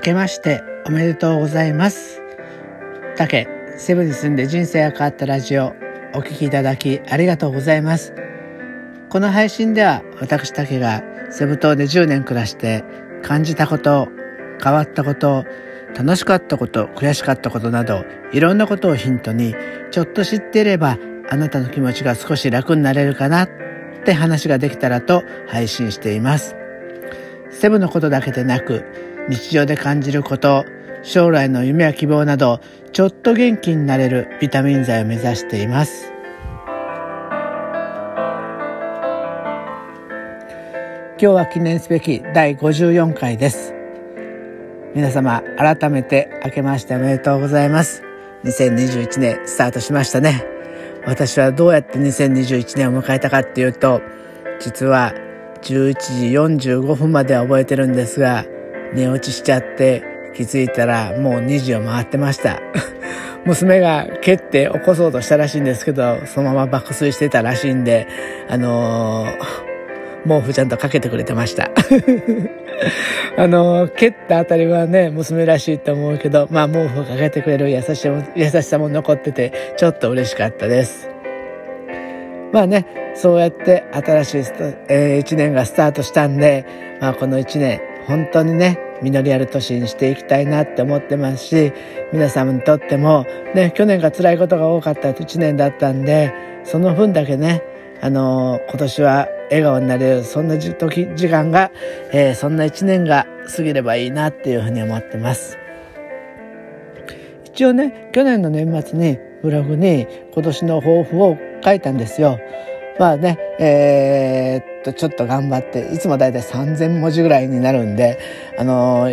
明けましておめでとうございます。タケ、セブに住んで人生が変わったラジオ、お聞きいただきありがとうございます。この配信では私タケがセブ島で10年暮らして感じたこと、変わったこと、楽しかったこと、悔しかったことなどいろんなことをヒントに、ちょっと知っていればあなたの気持ちが少し楽になれるかなって話ができたらと配信しています。セブのことだけでなく、日常で感じること、将来の夢や希望など、ちょっと元気になれるビタミン剤を目指しています。今日は記念すべき第54回です。皆様、改めて明けましておめでとうございます。2021年スタートしましたね。私はどうやって2021年を迎えたかっていうと、実は11時45分までは覚えてるんですが、寝落ちしちゃって気づいたらもう2時を回ってました娘が蹴って起こそうとしたらしいんですけど、そのまま爆睡してたらしいんで、毛布ちゃんとかけてくれてました蹴ったあたりはね、娘らしいと思うけど、まあ毛布をかけてくれる優しさも残ってて、ちょっと嬉しかったです。まあね、そうやって新しい1年がスタートしたんで、まあこの1年本当にね、実りある年にしていきたいなって思ってますし、皆様にとってもね、去年が辛いことが多かった1年だったんで、その分だけね、今年は笑顔になれる、そんな時間が、そんな1年が過ぎればいいなっていうふうに思ってます。一応ね、去年の年末にブログに今年の抱負を書いたんですよ。まあね、ちょっと頑張って、いつもだいたい3000文字ぐらいになるんで、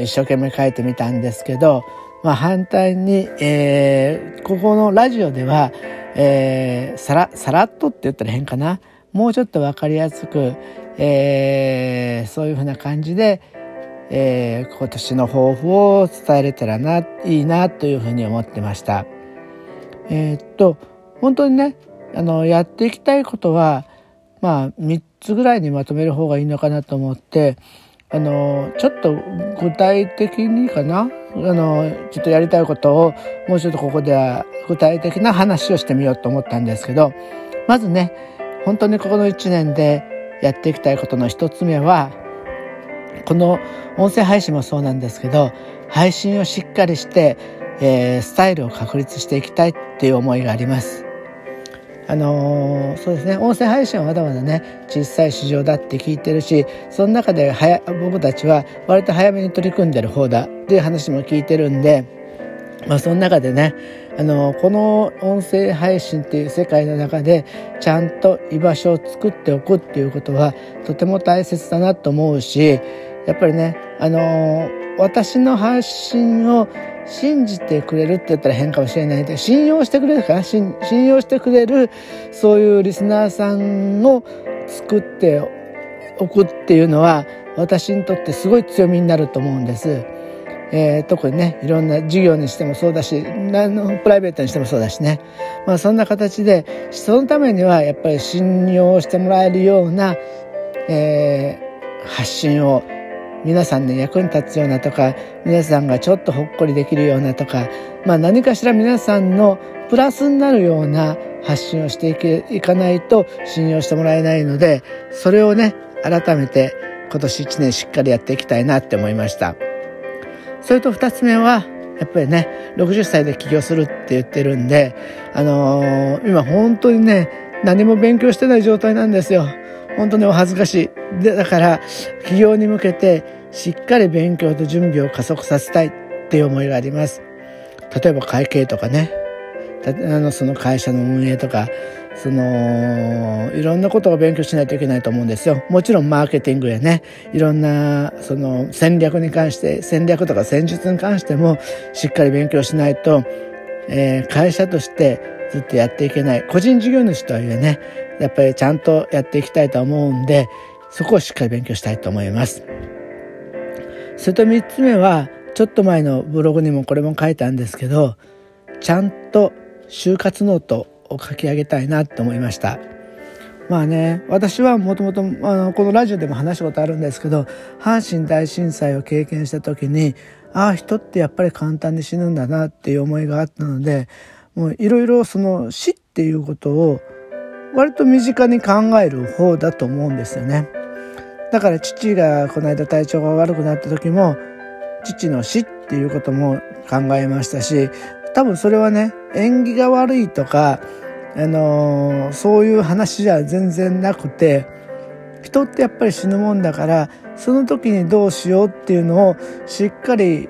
一生懸命書いてみたんですけど、まあ反対に、ここのラジオでは、さらっとって言ったら変かな、もうちょっとわかりやすく、そういうふうな感じで、今年の抱負を伝えれたらいいなというふうに思ってました。本当にね、やっていきたいことは、まあ3つぐらいにまとめる方がいいのかなと思って、ちょっと具体的にかな、ちょっとやりたいことをもうちょっとここでは具体的な話をしてみようと思ったんですけど、まずね、本当にここの1年でやっていきたいことの1つ目は、この音声配信もそうなんですけど、配信をしっかりして、スタイルを確立していきたいっていう思いがあります。そうですね、音声配信はまだまだね、小さい市場だって聞いてるし、その中で僕たちは割と早めに取り組んでる方だっていう話も聞いてるんで、まあその中でね、この音声配信っていう世界の中でちゃんと居場所を作っておくっていうことはとても大切だなと思うし、やっぱりね、私の発信を信じてくれるって言ったら変かもしれないけど、信用してくれるそういうリスナーさんを作っておくっていうのは、私にとってすごい強みになると思うんです。特にね、いろんな事業にしてもそうだし、プライベートにしてもそうだしね、まあそんな形で、そのためにはやっぱり信用してもらえるような、発信を、皆さんの役に立つようなとか、皆さんがちょっとほっこりできるようなとか、まあ何かしら皆さんのプラスになるような発信をしていかないと信用してもらえないので、それをね、改めて今年1年しっかりやっていきたいなって思いました。それと2つ目は、やっぱりね、60歳で起業するって言ってるんで、今本当にね、何も勉強してない状態なんですよ。本当にお恥ずかしい。だから起業に向けてしっかり勉強と準備を加速させたいっていう思いがあります。例えば会計とかね、その会社の運営とか、いろんなことを勉強しないといけないと思うんですよ。もちろんマーケティングやね、いろんな戦略に関して、戦略とか戦術に関してもしっかり勉強しないと、会社としてずっとやっていけない。個人事業主とはいえね、やっぱりちゃんとやっていきたいと思うんで、そこをしっかり勉強したいと思います。それと3つ目は、ちょっと前のブログにもこれも書いたんですけど、ちゃんと就活ノートを書き上げたいなと思いました。まあね、私はもともとこのラジオでも話したことあるんですけど、阪神大震災を経験した時に、ああ人ってやっぱり簡単に死ぬんだなっていう思いがあったので、もういろいろその死っていうことを割と身近に考える方だと思うんですよね。だから父がこの間体調が悪くなった時も父の死っていうことも考えましたし、多分それはね縁起が悪いとか、そういう話じゃ全然なくて、人ってやっぱり死ぬもんだからその時にどうしようっていうのをしっかり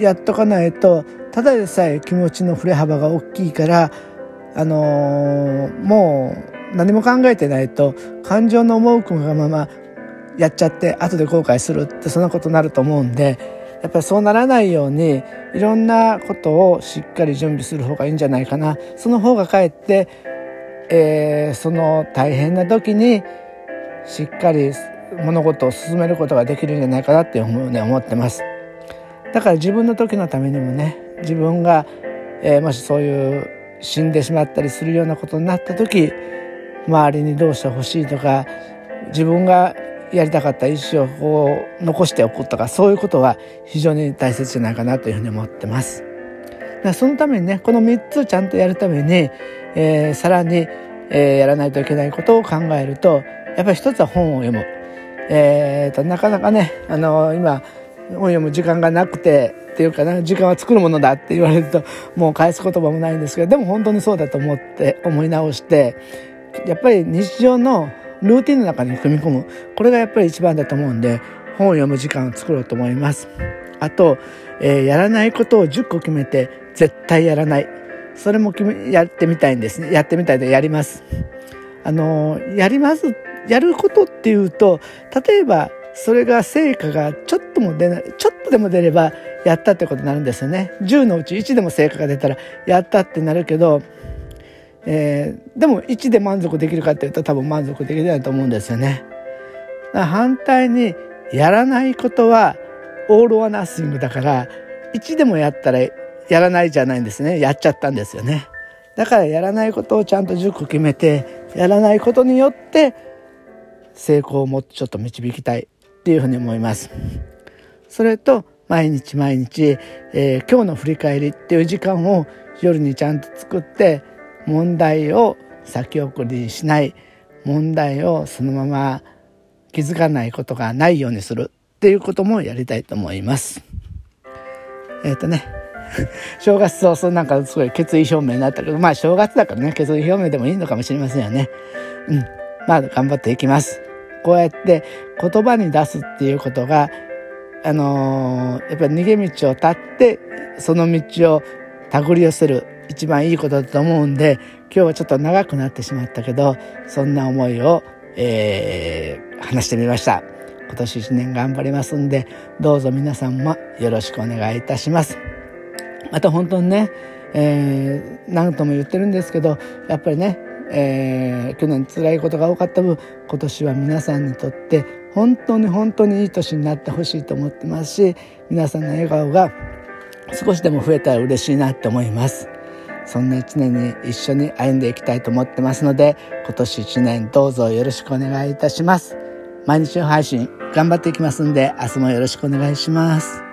やっとかないと、ただでさえ気持ちの振れ幅が大きいから、もう何も考えてないと感情の思うがままやっちゃって後で後悔するってそんなことになると思うんで、やっぱりそうならないようにいろんなことをしっかり準備する方がいいんじゃないかな。その方がかえって、その大変な時にしっかり物事を進めることができるんじゃないかなっていうふうに、思ってます。だから自分の時のためにもね、自分が、もしそういう死んでしまったりするようなことになった時、周りにどうしてほしいとか、自分がやりたかった意思をこう残しておくとか、そういうことが非常に大切じゃないかなというふうに思ってます。だからそのためにね、この3つちゃんとやるために、さらに、やらないといけないことを考えると、やっぱり一つは本を読む、なかなかね、今本読む時間がなくてっていうかな、時間は作るものだって言われるともう返す言葉もないんですけど、でも本当にそうだと思って思い直して、やっぱり日常のルーティンの中に組み込む、これがやっぱり一番だと思うんで、本を読む時間を作ろうと思います。あと、やらないことを10個決めて絶対やらない、それもやってみたいんですね。やってみたいでやります。やることっていうと、例えばそれが成果がちょっとでも出ればやったってことになるんですよね。10のうち1でも成果が出たらやったってなるけど、でも1で満足できるかっていうと多分満足できないと思うんですよね。だから反対にやらないことはオール・オア・ナッシングだから、1でもやったらやらないじゃないんですね、やっちゃったんですよね。だからやらないことをちゃんと10個決めて、やらないことによって成功をもっとちょっと導きたいっていうふうに思います。それと毎日毎日、今日の振り返りっていう時間を夜にちゃんと作って、問題を先送りしない、問題をそのまま気づかないことがないようにするっていうこともやりたいと思います。正月早々なんかすごい決意表明になったけど、まあ正月だからね、決意表明でもいいのかもしれませんよね。まあ頑張っていきます。こうやって言葉に出すっていうことが、やっぱり逃げ道を断ってその道を手繰り寄せる一番いいことだと思うんで、今日はちょっと長くなってしまったけど、そんな思いを、話してみました。今年1年頑張りますんで、どうぞ皆さんもよろしくお願いいたします。また本当にね、何度も言ってるんですけど、やっぱりね、去年辛いことが多かった分、今年は皆さんにとって本当に本当にいい年になってほしいと思ってますし、皆さんの笑顔が少しでも増えたら嬉しいなと思います。そんな一年に一緒に歩んでいきたいと思ってますので、今年一年どうぞよろしくお願いいたします。毎日配信頑張っていきますんで、明日もよろしくお願いします。